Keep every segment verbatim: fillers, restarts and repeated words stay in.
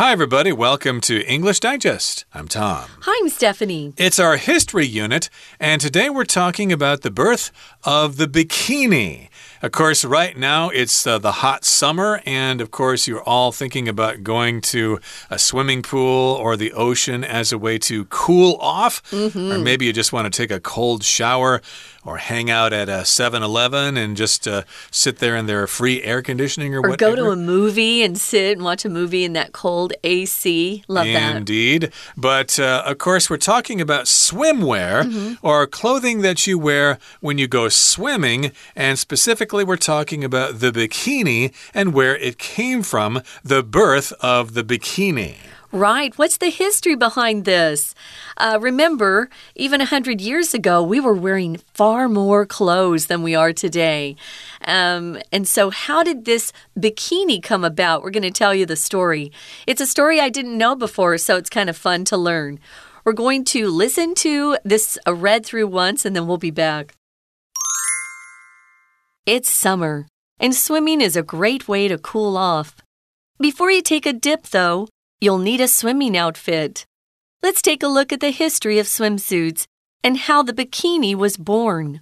Hi, everybody. Welcome to English Digest. I'm Tom. Hi, I'm Stephanie. It's our history unit, and today we're talking about the birth of the bikini. Of course, right now it's uh, the hot summer, and of course you're all thinking about going to a swimming pool or the ocean as a way to cool off. Mm-hmm. Or maybe you just want to take a cold shower or hang out at a seven eleven and just uh, sit there in their free air conditioning or, or whatever. Or go to a movie and sit and watch a movie in that cold A C. Love Indeed. That. Indeed. But, uh, of course, we're talking about swimwear mm-hmm. or clothing that you wear when you go swimming, and specifically we're talking about the bikini and where it came from, the birth of the bikini. Right. What's the history behind this? Uh, remember, even one hundred years ago, we were wearing far more clothes than we are today. Um, and so how did this bikini come about? We're going to tell you the story. It's a story I didn't know before, so it's kind of fun to learn. We're going to listen to this uh, read through once, and then we'll be back. It's summer, and swimming is a great way to cool off. Before you take a dip, though, you'll need a swimming outfit. Let's take a look at the history of swimsuits and how the bikini was born.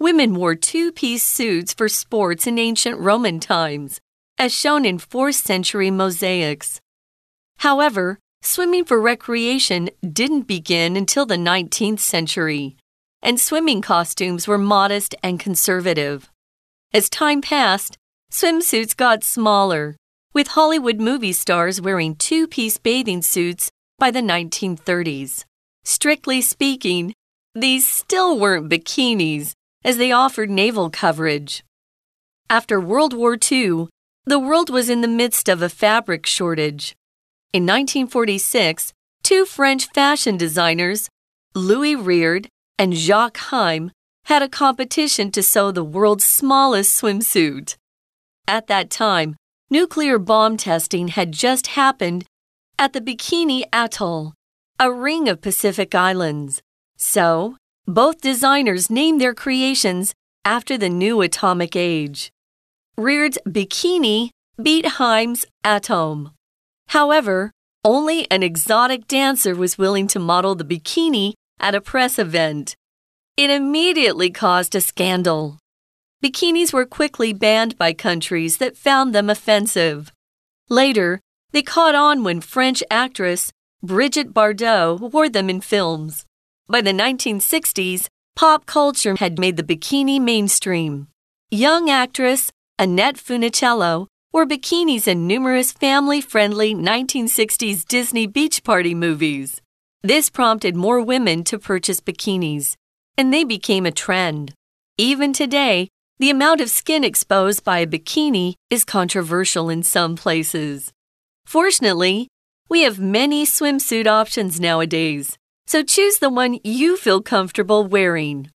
Women wore two-piece suits for sports in ancient Roman times, as shown in fourth century mosaics. However, swimming for recreation didn't begin until the nineteenth century. And swimming costumes were modest and conservative. As time passed, swimsuits got smaller, with Hollywood movie stars wearing two-piece bathing suits by the nineteen thirties. Strictly speaking, these still weren't bikinis, as they offered naval coverage. After World War Two, the world was in the midst of a fabric shortage. In nineteen forty-six, two French fashion designers, Louis Réard and Jacques Heim, had a competition to sew the world's smallest swimsuit. At that time, nuclear bomb testing had just happened at the Bikini Atoll, a ring of Pacific islands. So, both designers named their creations after the new atomic age. Réard's bikini beat Heim's Atom. However, only an exotic dancer was willing to model the bikini at a press event. It immediately caused a scandal. Bikinis were quickly banned by countries that found them offensive. Later, they caught on when French actress Brigitte Bardot wore them in films. By the nineteen sixties, pop culture had made the bikini mainstream. Young actress Annette Funicello wore bikinis in numerous family-friendly nineteen sixties Disney beach party movies. This prompted more women to purchase bikinis, and they became a trend. Even today, the amount of skin exposed by a bikini is controversial in some places. Fortunately, we have many swimsuit options nowadays, so choose the one you feel comfortable wearing.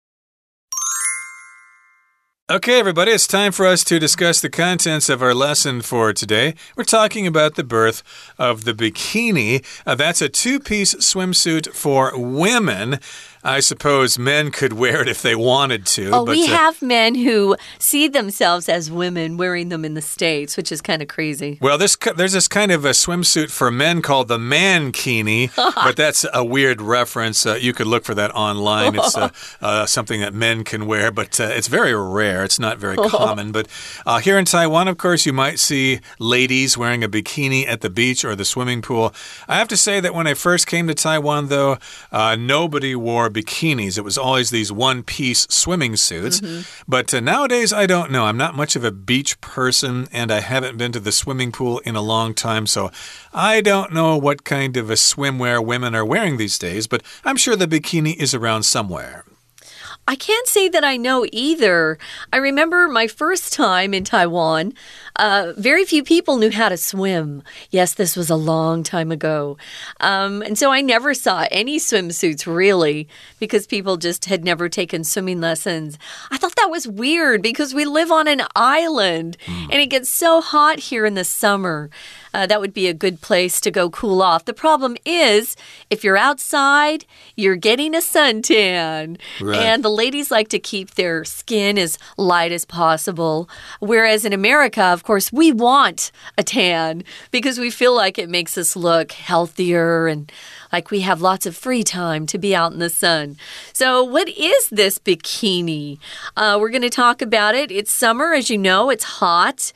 Okay, everybody, it's time for us to discuss the contents of our lesson for today. We're talking about the birth of the bikini. Uh, that's a two-piece swimsuit for women. I suppose men could wear it if they wanted to. Oh, but we uh, have men who see themselves as women wearing them in the States, which is kind of crazy. Well, this, there's this kind of a swimsuit for men called the mankini, but that's a weird reference. Uh, you could look for that online. It's uh, uh, something that men can wear, but uh, it's very rare. It's not very common. But uh, here in Taiwan, of course, you might see ladies wearing a bikini at the beach or the swimming pool. I have to say that when I first came to Taiwan, though, uh, nobody wore bikinis. It was always these one-piece swimming suits. Mm-hmm. But uh, nowadays, I don't know. I'm not much of a beach person, and I haven't been to the swimming pool in a long time, so I don't know what kind of a swimwear women are wearing these days, but I'm sure the bikini is around somewhere. I can't say that I know either. I remember my first time in Taiwan, uh, very few people knew how to swim. Yes, this was a long time ago. Um, and so I never saw any swimsuits, really, because people just had never taken swimming lessons. I thought that was weird because we live on an island and it gets so hot here in the summer. Uh, that would be a good place to go cool off. The problem is, if you're outside, you're getting a suntan. Right. And the ladies like to keep their skin as light as possible. Whereas in America, of course, we want a tan because we feel like it makes us look healthier and like we have lots of free time to be out in the sun. So what is this bikini? Uh, we're going to talk about it. It's summer, as you know. It's hot.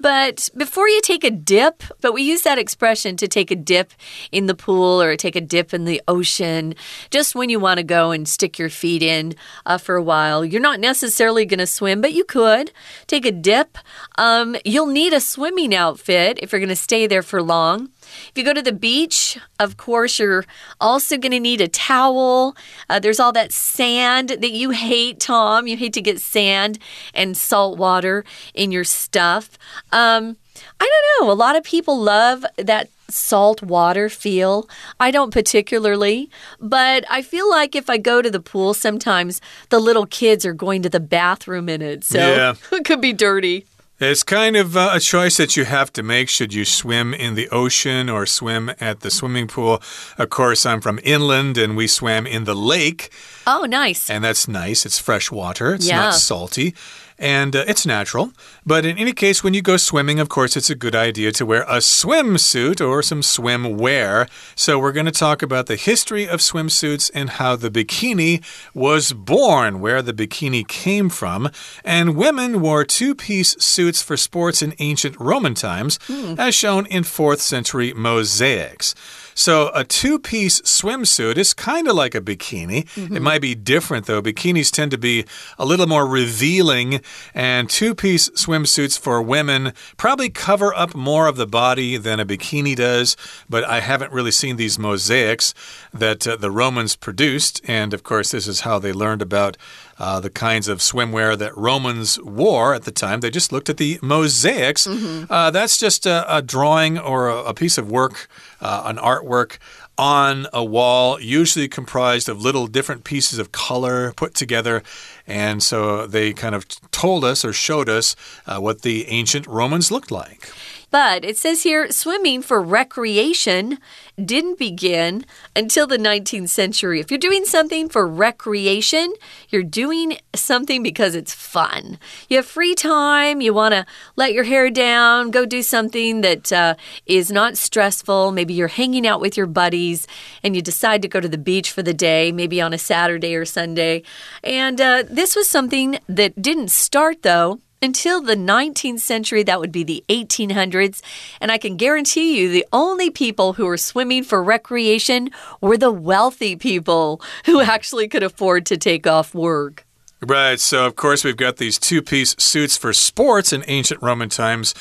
But before you take a dip, but we use that expression to take a dip in the pool or take a dip in the ocean, just when you want to go and stick your feet in uh, for a while. You're not necessarily going to swim, but you could take a dip. Um, you'll need a swimming outfit if you're going to stay there for long.If you go to the beach, of course, you're also going to need a towel. Uh, there's all that sand that you hate, Tom. You hate to get sand and salt water in your stuff. Um, I don't know. A lot of people love that salt water feel. I don't particularly, but I feel like if I go to the pool, sometimes the little kids are going to the bathroom in it. So yeah. It could be dirty.It's kind of a choice that you have to make. Should you swim in the ocean or swim at the swimming pool? Of course, I'm from inland, and we swam in the lake. Oh, nice. And that's nice. It's fresh water. It's yeah. not salty. And uh, it's natural. But in any case, when you go swimming, of course, it's a good idea to wear a swimsuit or some swimwear. So we're going to talk about the history of swimsuits and how the bikini was born, where the bikini came from. And women wore two-piece suits for sports in ancient Roman times, mm. as shown in fourth century mosaics.So a two-piece swimsuit is kind of like a bikini. Mm-hmm. It might be different, though. Bikinis tend to be a little more revealing, and two-piece swimsuits for women probably cover up more of the body than a bikini does, but I haven't really seen these mosaics that uh, the Romans produced, and, of course, this is how they learned about Uh, the kinds of swimwear that Romans wore at the time. They just looked at the mosaics. Mm-hmm. Uh, that's just a, a drawing or a, a piece of work, uh, an artwork on a wall, usually comprised of little different pieces of color put together. And so they kind of told us or showed us uh, what the ancient Romans looked like.But it says here, swimming for recreation didn't begin until the nineteenth century. If you're doing something for recreation, you're doing something because it's fun. You have free time. You want to let your hair down, go do something that uh, is not stressful. Maybe you're hanging out with your buddies and you decide to go to the beach for the day, maybe on a Saturday or Sunday. And uh, this was something that didn't start, though.Until the nineteenth century, that would be the eighteen hundreds. And I can guarantee you the only people who were swimming for recreation were the wealthy people who actually could afford to take off work.Right, so of course we've got these two-piece suits for sports in ancient Roman times,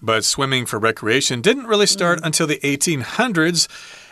but swimming for recreation didn't really start mm-hmm. until the eighteen hundreds,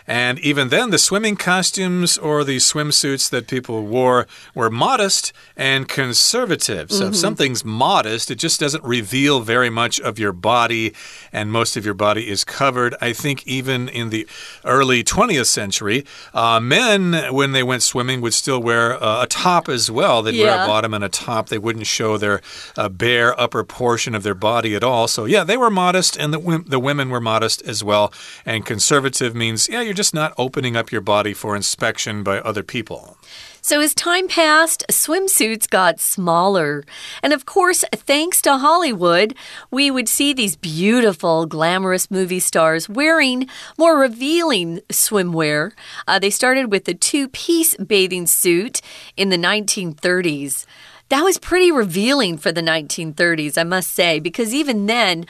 and even then the swimming costumes or the swimsuits that people wore were modest and conservative. So mm-hmm. if something's modest, it just doesn't reveal very much of your body, and most of your body is covered. I think even in the early twentieth century, uh, men, when they went swimming, would still wear uh, a top as well. They'd yeah. wear a bottom and a top. They wouldn't show their uh, bare upper portion of their body at all. So, yeah, they were modest, and the, the women were modest as well. And conservative means, yeah, you're just not opening up your body for inspection by other people.So as time passed, swimsuits got smaller. And of course, thanks to Hollywood, we would see these beautiful, glamorous movie stars wearing more revealing swimwear. Uh, they started with the two-piece bathing suit in the nineteen thirties.That was pretty revealing for the nineteen thirties, I must say, because even then,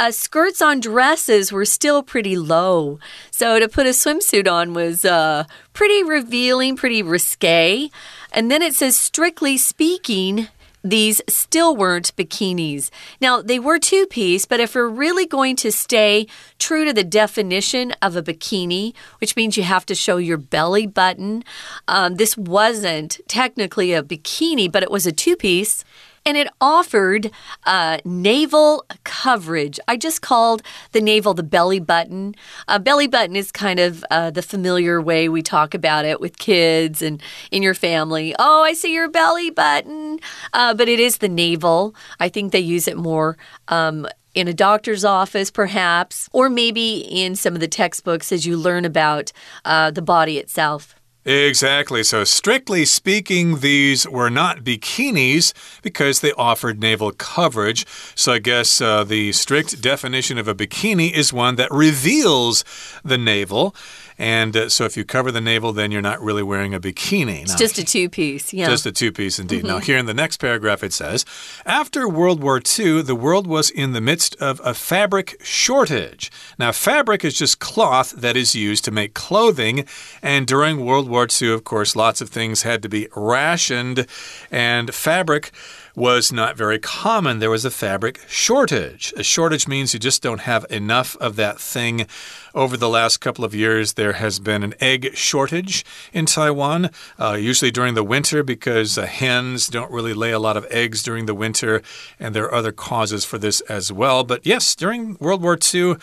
uh, skirts on dresses were still pretty low. So to put a swimsuit on was uh, pretty revealing, pretty risque. And then it says, strictly speaking...These still weren't bikinis. Now, they were two-piece, but if we're really going to stay true to the definition of a bikini, which means you have to show your belly button, um, this wasn't technically a bikini, but it was a two-piece.And it offered uh, navel coverage. I just called the navel the belly button. Uh, belly button is kind of uh, the familiar way we talk about it with kids and in your family. Oh, I see your belly button. Uh, but it is the navel. I think they use it more um, in a doctor's office, perhaps, or maybe in some of the textbooks as you learn about uh, the body itself. Exactly. So strictly speaking, these were not bikinis because they offered naval coverage. So I guess uh, the strict definition of a bikini is one that reveals the navel. And uh, so if you cover the navel, then you're not really wearing a bikini. It's no, just a two-piece. Yeah. Just a two-piece indeed. Mm-hmm. Now, here in the next paragraph, it says, after World War Two, the world was in the midst of a fabric shortage. Now, fabric is just cloth that is used to make clothing. And during World War Two, of course, lots of things had to be rationed, and fabric was not very common. There was a fabric shortage. A shortage means you just don't have enough of that thing. Over the last couple of years, there has been an egg shortage in Taiwan, uh, usually during the winter because uh, hens don't really lay a lot of eggs during the winter, and there are other causes for this as well. But yes, during World War Two,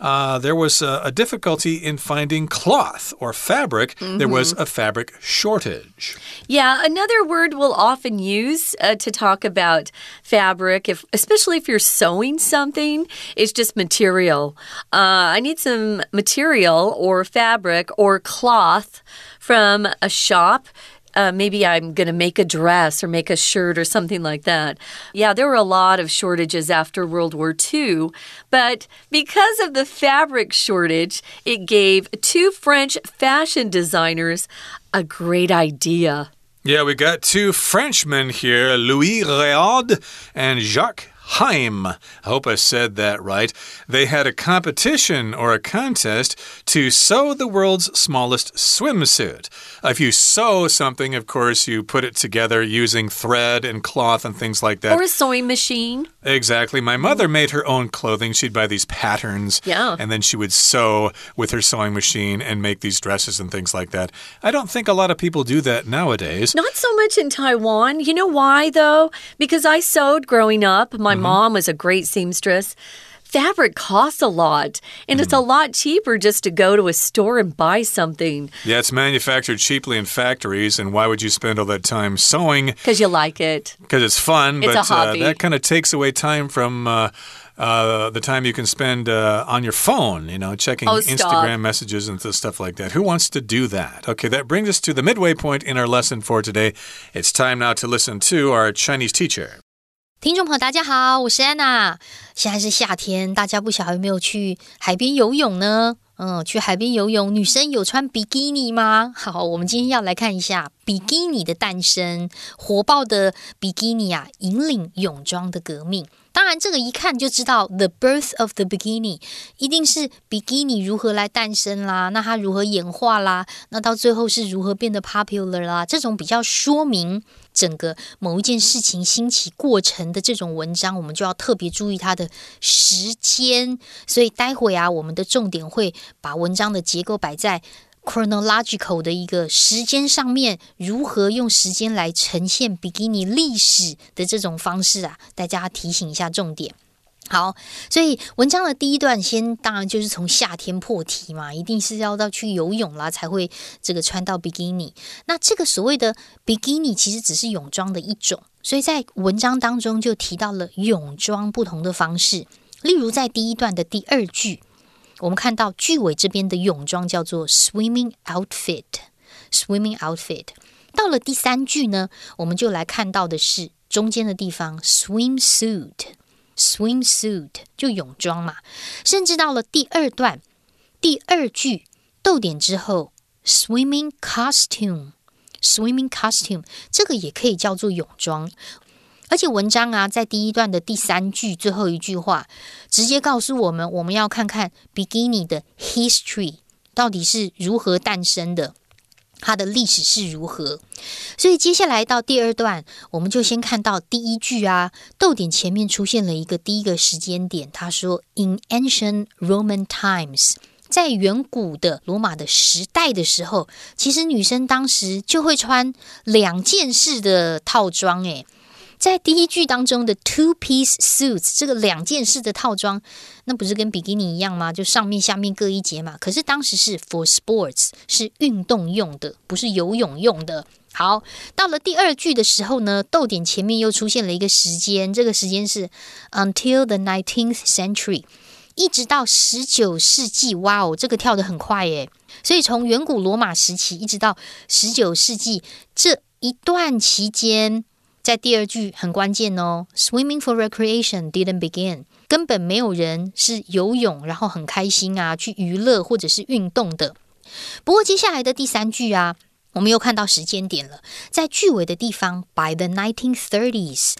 uh, there was a, a difficulty in finding cloth or fabric. Mm-hmm. There was a fabric shortage. Yeah, another word we'll often use uh, to talk about fabric, if, especially if you're sewing something, it's just material. Uh, I need some material or fabric or cloth from a shop. Uh, maybe I'm going to make a dress or make a shirt or something like that. Yeah, there were a lot of shortages after World War Two, but because of the fabric shortage, it gave two French fashion designers a great idea. Yeah, we got two Frenchmen here, Louis Réard and Jacques Heim. I hope I said that right. They had a competition or a contest to sew the world's smallest swimsuit. If you sew something, of course, you put it together using thread and cloth and things like that. Or a sewing machine. Exactly. My mother made her own clothing. She'd buy these patterns. Yeah. And then she would sew with her sewing machine and make these dresses and things like that. I don't think a lot of people do that nowadays. Not so much in Taiwan. You know why, though? Because I sewed growing up. My mm-hmm. mom was a great seamstress. Fabric costs a lot, and mm. it's a lot cheaper just to go to a store and buy something. Yeah, it's manufactured cheaply in factories, and why would you spend all that time sewing? Because you like it. Because it's fun, it's but a hobby. Uh, that kind of takes away time from Uh, Uh, the time you can spend uh, on your phone, you know, checking oh, Instagram messages and stuff like that. Who wants to do that? Okay, that brings us to the midway point in our lesson for today. It's time now to listen to our Chinese teacher. 听众朋友，大家好，我是安娜。现在是夏天，大家不晓得有没有去海边游泳呢？嗯，去海边游泳，女生有穿比基尼吗？好，我们今天要来看一下比基尼的诞生，火爆的比基尼啊，引领泳装的革命。当然，这个一看就知道 the birth of the bikini 一定是比基尼如何来诞生啦，那它如何演化啦，那到最后是如何变得 popular 啦，这种比较说明整个某一件事情兴起过程的这种文章，我们就要特别注意它的时间。所以待会啊，我们的重点会把文章的结构摆在 chronological 的一个时间上面，如何用时间来呈现比基尼历史的这种方式啊，大家提醒一下重点。好，所以文章的第一段先当然就是从夏天破题嘛，一定是要到去游泳啦才会这个穿到比基尼。那这个所谓的比基尼其实只是泳装的一种，所以在文章当中就提到了泳装不同的方式，例如在第一段的第二句。我们看到句尾这边的泳装叫做 swimming outfit swimming outfit 到了第三句呢，我们就来看到的是中间的地方 swimsuit swimsuit 就泳装嘛，甚至到了第二段第二句逗点之后 swimming costume swimming costume 这个也可以叫做泳装。而且文章啊，在第一段的第三句最后一句话，直接告诉我们，我们要看看比基尼的 history 到底是如何诞生的，它的历史是如何。所以接下来到第二段，我们就先看到第一句啊，逗点前面出现了一个第一个时间点，他说 in ancient Roman times。在远古的罗马的时代的时候，其实女生当时就会穿两件式的套装诶。在第一句当中的 two-piece suits 这个两件式的套装，那不是跟比基尼一样吗？就上面下面各一截嘛。可是当时是 for sports 是运动用的，不是游泳用的。好，到了第二句的时候呢，逗点前面又出现了一个时间，这个时间是 until the nineteenth century 一直到十九世纪。哇哦，这个跳得很快耶。所以从远古罗马时期一直到十九世纪这一段期间，在第二句很关键哦 ，swimming for recreation didn't begin， 根本没有人是游泳然后很开心啊去娱乐或者是运动的。不过接下来的第三句啊，我们又看到时间点了，在句尾的地方 by the nineteen thirties，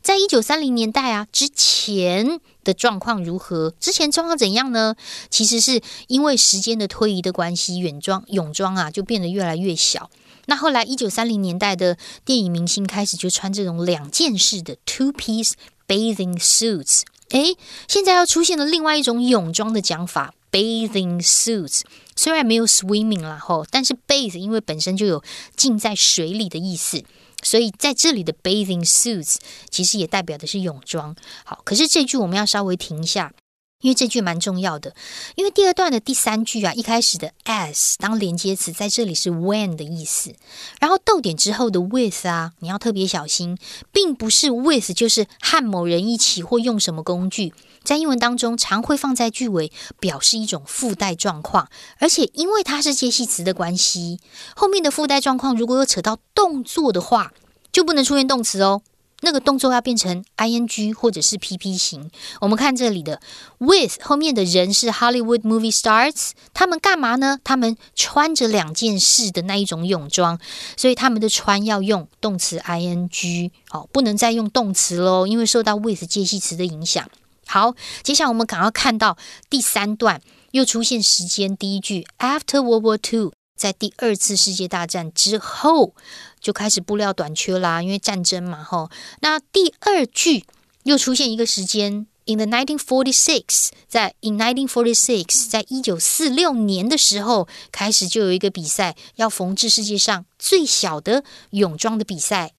在一九三零年代啊之前的状况如何？之前状况怎样呢？其实是因为时间的推移的关系，泳装泳装啊就变得越来越小。那后来一九三零年代的电影明星开始就穿这种两件式的 two-piece bathing suits。 诶，现在要出现了另外一种泳装的讲法 bathing suits， 虽然没有 swimming 啦吼，但是 bathe 因为本身就有浸在水里的意思，所以在这里的 bathing suits 其实也代表的是泳装。好，可是这句我们要稍微停一下，因为这句蛮重要的，因为第二段的第三句啊，一开始的 as 当连接词，在这里是 when 的意思，然后逗点之后的 with 啊，你要特别小心，并不是 with 就是和某人一起或用什么工具，在英文当中常会放在句尾，表示一种附带状况，而且因为它是介系词的关系，后面的附带状况如果有扯到动作的话，就不能出现动词哦。那个动作要变成 ing 或者是 P P 型。我们看这里的 with 后面的人是 Hollywood movie stars， 他们干嘛呢？他们穿着两件式的那一种泳装，所以他们的穿要用动词 ing， 哦，不能再用动词咯，因为受到 with 介系词的影响。好，接下来我们赶快看到第三段又出现时间，第一句 after World War two， 在第二次世界大战之后就开始布料短缺啦，因为战争嘛吼。那第二句又出现一个时间 in the nineteen forty-six， 在 in nineteen forty-six， 在一九四六年的时候开始就有一个比赛，要缝制世界上最小的泳装的比赛。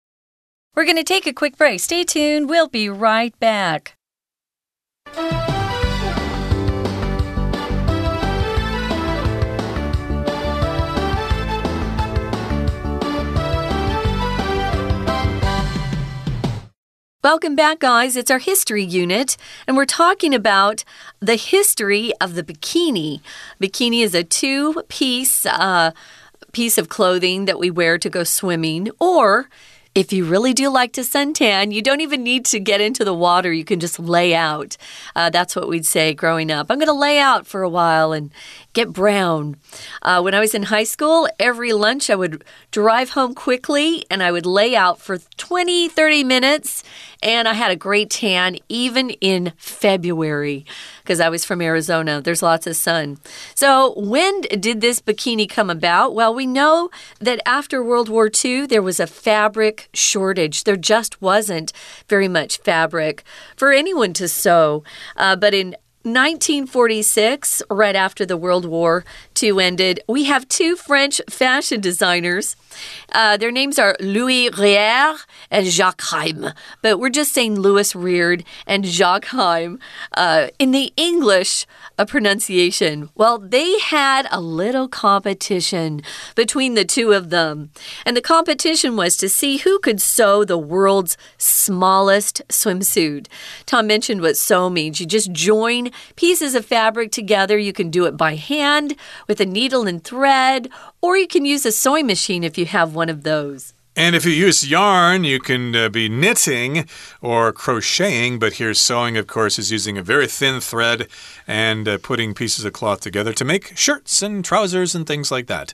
We're going to take a quick break. Stay tuned. We'll be right back. Welcome back, guys. It's our history unit, and we're talking about the history of the bikini. Bikini is a two-piece uh, piece of clothing that we wear to go swimming, or if you really do like to suntan, you don't even need to get into the water. You can just lay out. Uh, that's what we'd say growing up. I'm going to lay out for a while and get brown. Uh, when I was in high school, every lunch I would drive home quickly and I would lay out for twenty, thirty minutes. And I had a great tan even in February because I was from Arizona. There's lots of sun. So when did this bikini come about? Well, we know that after World War two, there was a fabric shortage. There just wasn't very much fabric for anyone to sew. Uh, but in nineteen forty-six, right after the World War two ended, we have two French fashion designers. Uh, their names are Louis Réard and Jacques Heim, but we're just saying Louis Réard and Jacques Heim uh, in the English uh, pronunciation. Well, they had a little competition between the two of them, and the competition was to see who could sew the world's smallest swimsuit. Tom mentioned what sew means. You just join pieces of fabric together. You can do it by hand with a needle and thread, or you can use a sewing machine if you have one of those. And if you use yarn, you can uh, be knitting or crocheting. But here sewing, of course, is using a very thin thread and uh, putting pieces of cloth together to make shirts and trousers and things like that.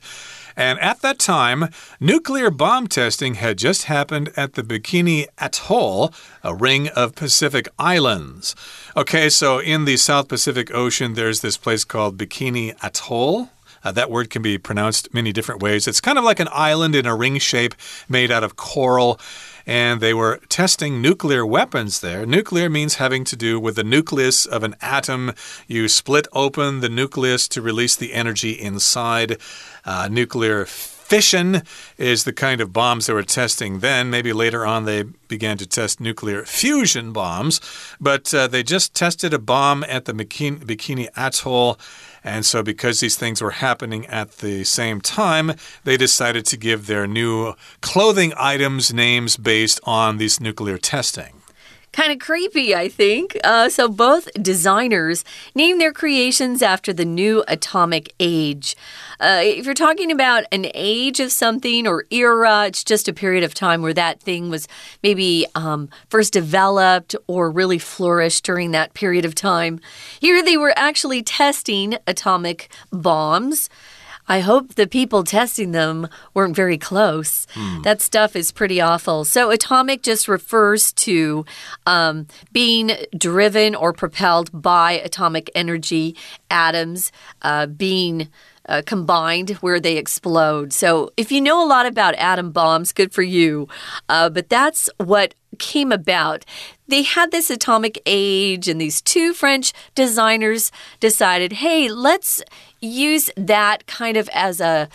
And at that time, nuclear bomb testing had just happened at the Bikini Atoll, a ring of Pacific islands. Okay, so in the South Pacific Ocean, there's this place called Bikini Atoll.Uh, that word can be pronounced many different ways. It's kind of like an island in a ring shape made out of coral. And they were testing nuclear weapons there. Nuclear means having to do with the nucleus of an atom. You split open the nucleus to release the energy inside. Uh, nuclear fission is the kind of bombs they were testing then. Maybe later on they began to test nuclear fusion bombs. But uh, they just tested a bomb at the Bikini, Bikini Atoll.And so because these things were happening at the same time, they decided to give their new clothing items names based on these nuclear testing. Kind of creepy, I think. Uh, so both designers named their creations after the new atomic age. Uh, if you're talking about an age of something or era, it's just a period of time where that thing was maybe um, first developed or really flourished during that period of time. Here they were actually testing atomic bombs. I hope the people testing them weren't very close. Mm. That stuff is pretty awful. So atomic just refers to um, being driven or propelled by atomic energy, atoms uh, being uh, combined where they explode. So if you know a lot about atom bombs, good for you. Uh, but that's what came about. They had this atomic age, and these two French designers decided, hey, let's use that kind of as a,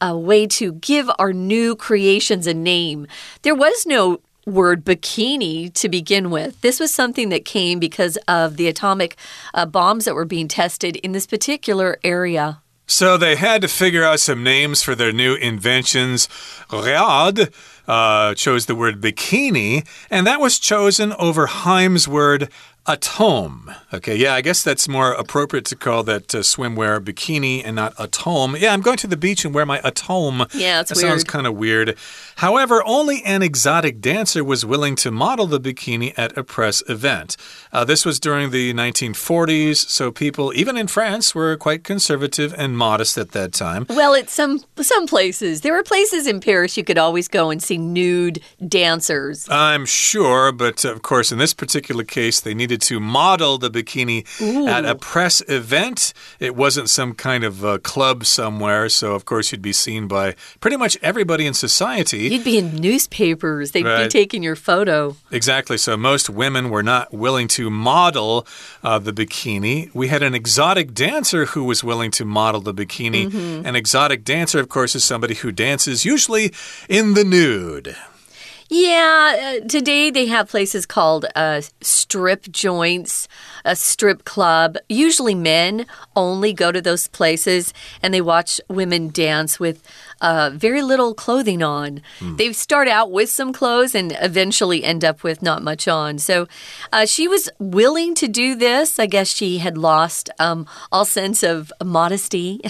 a way to give our new creations a name. There was no word bikini to begin with. This was something that came because of the atomic uh, bombs that were being tested in this particular area. So they had to figure out some names for their new inventions. Réard uh, chose the word bikini, and that was chosen over Heim's word atome. Okay, yeah, I guess that's more appropriate to call that uh, swimwear bikini and not atome. Yeah, I'm going to the beach and wear my atome. Yeah, it's weird. That sounds kind of weird. However, only an exotic dancer was willing to model the bikini at a press event. Uh, this was during the nineteen forties, so people, even in France, were quite conservative and modest at that time. Well, at some, some places. There were places in Paris you could always go and see nude dancers. I'm sure, but of course, in this particular case, they needed to model the bikini Ooh. At a press event. It wasn't some kind of uh, club somewhere, so of course you'd be seen by pretty much everybody in society. You'd be in newspapers. They'd right. be taking your photo. Exactly. So most women were not willing to model uh, the bikini. We had an exotic dancer who was willing to model the bikini. Mm-hmm. An exotic dancer, of course, is somebody who dances usually in the nude. Yeah, uh, today they have places called uh, strip joints, a strip club. Usually men only go to those places, and they watch women dance with uh, very little clothing on. Mm. They start out with some clothes and eventually end up with not much on. So uh, she was willing to do this. I guess she had lost um, all sense of modesty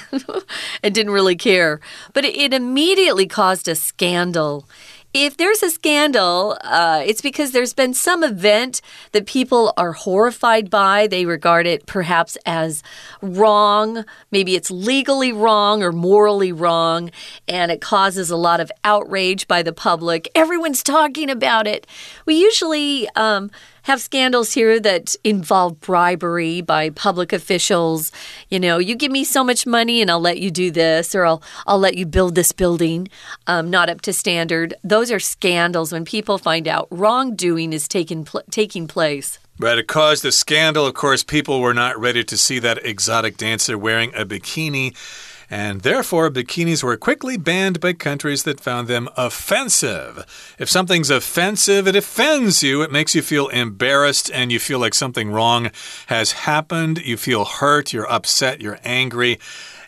and didn't really care. But it, it immediately caused a scandal. If there's a scandal, uh, it's because there's been some event that people are horrified by. They regard it perhaps as wrong. Maybe it's legally wrong or morally wrong, and it causes a lot of outrage by the public. Everyone's talking about it. We usually um, have scandals here that involve bribery by public officials. You know, you give me so much money and I'll let you do this, or I'll, I'll let you build this building um, not up to standard. Those Those are scandals when people find out wrongdoing is taking, pl- taking place. But it caused a scandal. Of course, people were not ready to see that exotic dancer wearing a bikini. And therefore, bikinis were quickly banned by countries that found them offensive. If something's offensive, it offends you. It makes you feel embarrassed, and you feel like something wrong has happened. You feel hurt, you're upset, you're angry.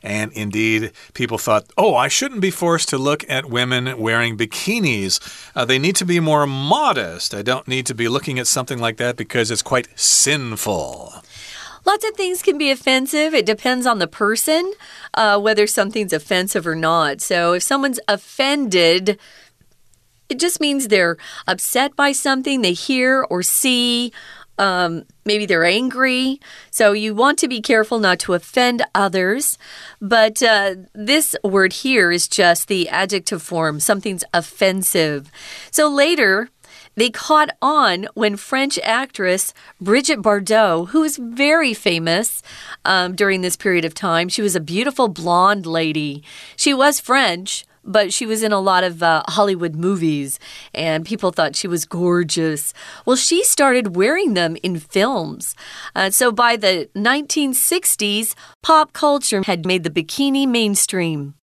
And indeed, people thought, oh, I shouldn't be forced to look at women wearing bikinis. Uh, they need to be more modest. I don't need to be looking at something like that because it's quite sinful. Lots of things can be offensive. It depends on the person, uh, whether something's offensive or not. So if someone's offended, it just means they're upset by something they hear or see. Um, maybe they're angry. So you want to be careful not to offend others. But uh, this word here is just the adjective form. Something's offensive. So later, they caught on when French actress Brigitte Bardot, who was very famous um, during this period of time, she was a beautiful blonde lady. She was French, but she was in a lot of uh, Hollywood movies, and people thought she was gorgeous. Well, she started wearing them in films. Uh, so by the nineteen sixties, pop culture had made the bikini mainstream.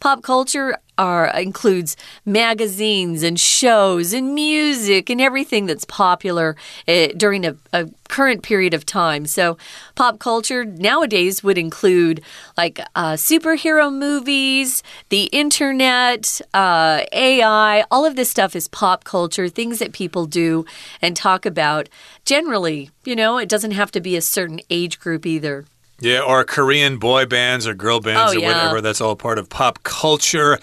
Pop culture are, includes magazines and shows and music and everything that's popular uh, during a, a current period of time. So pop culture nowadays would include like uh, superhero movies, the internet, uh, A I. All of this stuff is pop culture, things that people do and talk about. Generally, you know, it doesn't have to be a certain age group either.Yeah, or Korean boy bands or girl bands oh, or whatever. Yeah. That's all part of pop culture.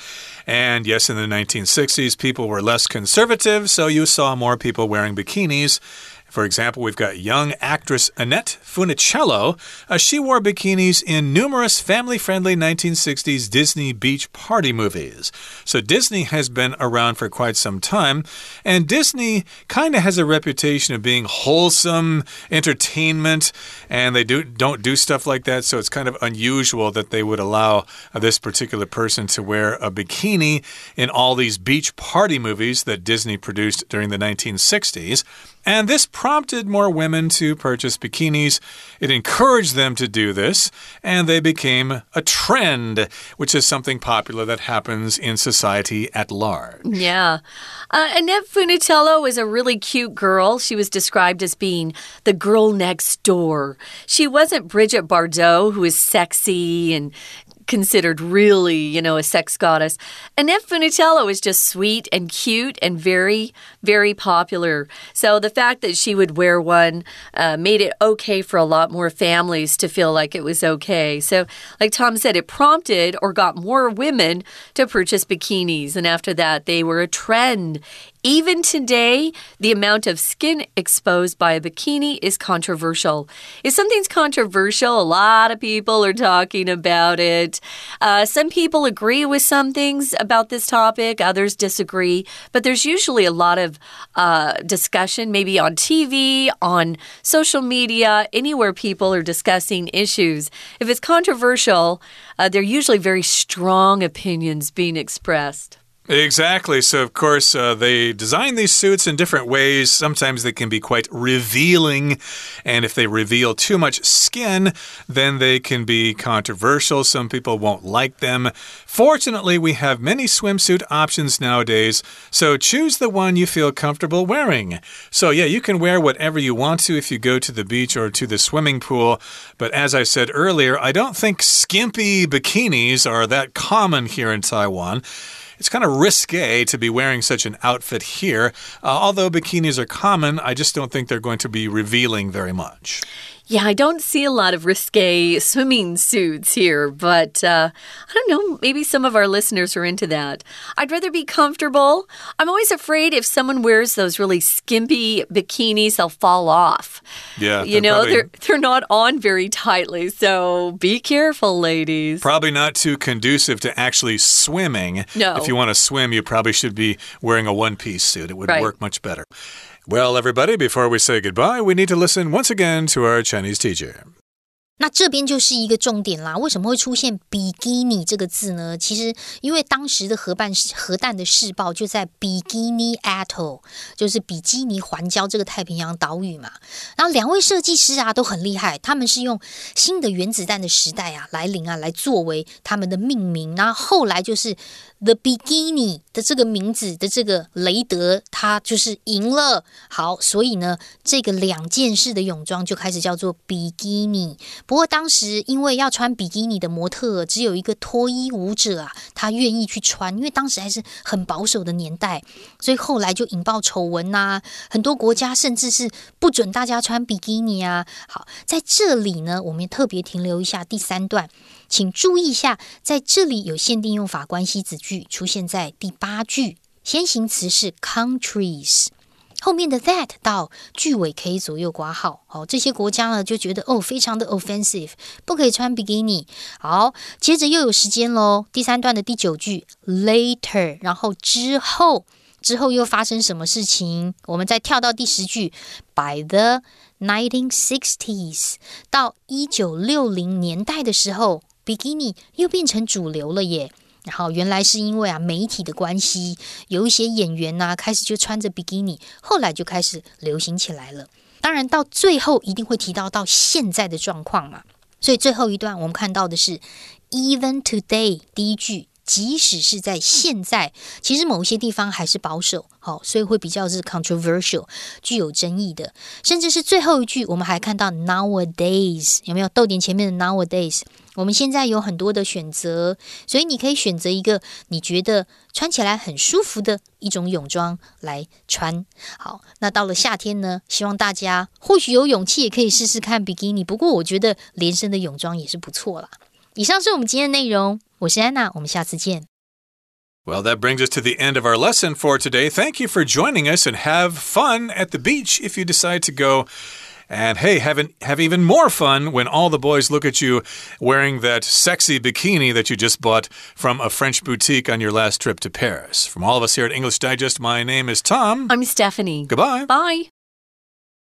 And yes, in the nineteen sixties, people were less conservative, so you saw more people wearing bikinis.For example, we've got young actress Annette Funicello. Uh, she wore bikinis in numerous family-friendly nineteen sixties Disney beach party movies. So Disney has been around for quite some time. And Disney kind of has a reputation of being wholesome entertainment. And they do, don't do stuff like that. So it's kind of unusual that they would allow uh, this particular person to wear a bikini in all these beach party movies that Disney produced during the nineteen sixties.And this prompted more women to purchase bikinis. It encouraged them to do this, and they became a trend, which is something popular that happens in society at large. Yeah. Uh, Annette Funicello was a really cute girl. She was described as being the girl next door. She wasn't Brigitte Bardot, who is sexy and...considered really, you know, a sex goddess. Annette Funicello is just sweet and cute and very, very popular. So the fact that she would wear one uh, made it okay for a lot more families to feel like it was okay. So like Tom said, it prompted or got more women to purchase bikinis. And after that, they were a trend.Even today, the amount of skin exposed by a bikini is controversial. If something's controversial, a lot of people are talking about it. Uh, some people agree with some things about this topic. Others disagree. But there's usually a lot of uh, discussion, maybe on T V, on social media, anywhere people are discussing issues. If it's controversial, uh, there are usually very strong opinions being expressed.Exactly. So, of course, uh, they design these suits in different ways. Sometimes they can be quite revealing. And if they reveal too much skin, then they can be controversial. Some people won't like them. Fortunately, we have many swimsuit options nowadays. So choose the one you feel comfortable wearing. So, yeah, you can wear whatever you want to if you go to the beach or to the swimming pool. But as I said earlier, I don't think skimpy bikinis are that common here in Taiwan.It's kind of risque to be wearing such an outfit here. Uh, although bikinis are common, I just don't think they're going to be revealing very much.Yeah, I don't see a lot of risque swimming suits here, but uh, I don't know, maybe some of our listeners are into that. I'd rather be comfortable. I'm always afraid if someone wears those really skimpy bikinis, they'll fall off. Yeah. You know, probably, they're, they're not on very tightly, so be careful, ladies. Probably not too conducive to actually swimming. No. If you want to swim, you probably should be wearing a one-piece suit. It would right. work much better.Well, everybody, before we say goodbye, we need to listen once again to our Chinese teacher. 那这边就是一个重点啦，为什么会出现 bikini 这个字呢？其实因为当时的核弹核弹的试爆就在 Bikini Atoll， 就是比基尼环礁这个太平洋岛屿嘛。然后两位设计师啊都很厉害，他们是用新的原子弹的时代啊来临啊来作为他们的命名。然后后来就是 The Bikini 的这个名字的这个雷德，他就是赢了。好，所以呢这个两件式的泳装就开始叫做 bikini。不过当时因为要穿比基尼的模特只有一个脱衣舞者啊，他愿意去穿，因为当时还是很保守的年代，所以后来就引爆丑闻啊，很多国家甚至是不准大家穿比基尼啊。好，在这里呢，我们特别停留一下第三段，请注意一下，在这里有限定用法关系子句出现在第八句，先行词是 countries。后面的 that 到句尾可以左右括号。好，这些国家呢就觉得哦非常的 offensive， 不可以穿 bikini。好，接着又有时间咯，第三段的第九句 later， 然后之后之后又发生什么事情，我们再跳到第十句 by the nineteen sixties， 到一九六零年代的时候 bikini 又变成主流了耶。然后原来是因为啊媒体的关系，有一些演员啊开始就穿着比基尼，后来就开始流行起来了。当然到最后一定会提到到现在的状况嘛，所以最后一段我们看到的是 even today， 第一句即使是在现在，其实某一些地方还是保守，好，所以会比较是 controversial， 具有争议的。甚至是最后一句，我们还看到 nowadays， 有没有逗点前面的 nowadays？ 我们现在有很多的选择，所以你可以选择一个你觉得穿起来很舒服的一种泳装来穿。好，那到了夏天呢，希望大家或许有勇气也可以试试看比基尼，不过我觉得连身的泳装也是不错啦。以上是我们今天的内容，我是安娜，我们下次见。Well, that brings us to the end of our lesson for today. Thank you for joining us and have fun at the beach if you decide to go. And hey, have, an, have even more fun when all the boys look at you wearing that sexy bikini that you just bought from a French boutique on your last trip to Paris. From all of us here at English Digest, my name is Tom. I'm Stephanie. Goodbye. Bye.